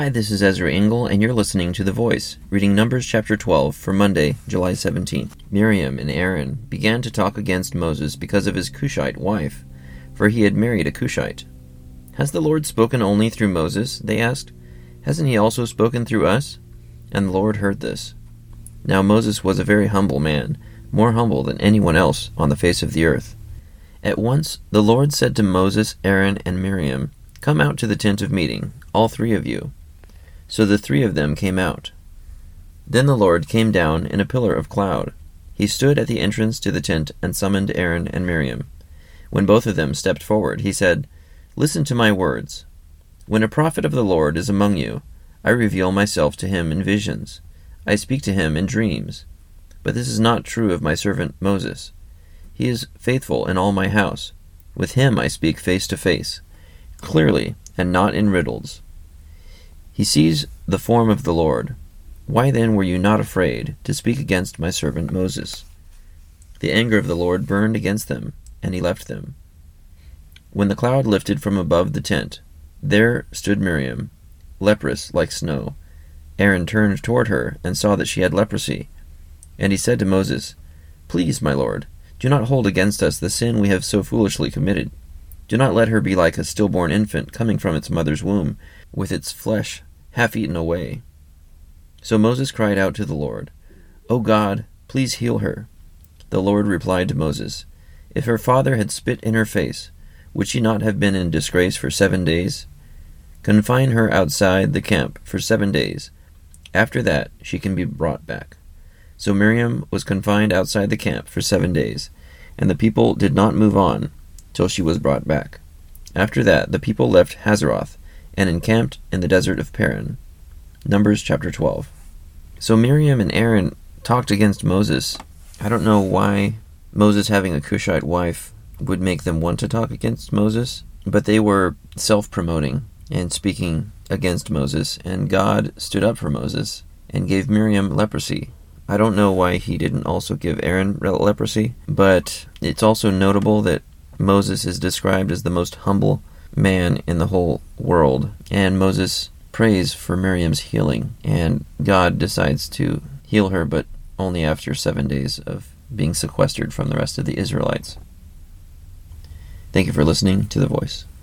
Hi, this is Ezra Engel, and you're listening to The Voice, reading Numbers chapter 12 for Monday, July 17th. Miriam and Aaron began to talk against Moses because of his Cushite wife, for he had married a Cushite. Has the Lord spoken only through Moses? They asked. Hasn't he also spoken through us? And the Lord heard this. Now Moses was a very humble man, more humble than anyone else on the face of the earth. At once the Lord said to Moses, Aaron, and Miriam, Come out to the tent of meeting, all three of you. So the three of them came out. Then the Lord came down in a pillar of cloud. He stood at the entrance to the tent and summoned Aaron and Miriam. When both of them stepped forward, he said, Listen to my words. When a prophet of the Lord is among you, I reveal myself to him in visions. I speak to him in dreams. But this is not true of my servant Moses. He is faithful in all my house. With him I speak face to face, clearly and not in riddles. He sees the form of the Lord. Why then were you not afraid to speak against my servant Moses? The anger of the Lord burned against them, and he left them. When the cloud lifted from above the tent, there stood Miriam, leprous like snow. Aaron turned toward her and saw that she had leprosy. And he said to Moses, Please, my Lord, do not hold against us the sin we have so foolishly committed. Do not let her be like a stillborn infant coming from its mother's womb, with its flesh half eaten away. So Moses cried out to the Lord, O God, please heal her. The Lord replied to Moses, If her father had spit in her face, would she not have been in disgrace for 7 days? Confine her outside the camp for 7 days. After that she can be brought back. So Miriam was confined outside the camp for 7 days, and the people did not move on till she was brought back. After that the people left Hazaroth, and encamped in the desert of Paran. Numbers chapter 12. So Miriam and Aaron talked against Moses. I don't know why Moses having a Cushite wife would make them want to talk against Moses, but they were self-promoting and speaking against Moses, and God stood up for Moses and gave Miriam leprosy. I don't know why he didn't also give Aaron leprosy, but it's also notable that Moses is described as the most humble man in the whole world, and Moses prays for Miriam's healing, and God decides to heal her, but only after 7 days of being sequestered from the rest of the Israelites. Thank you for listening to The Voice.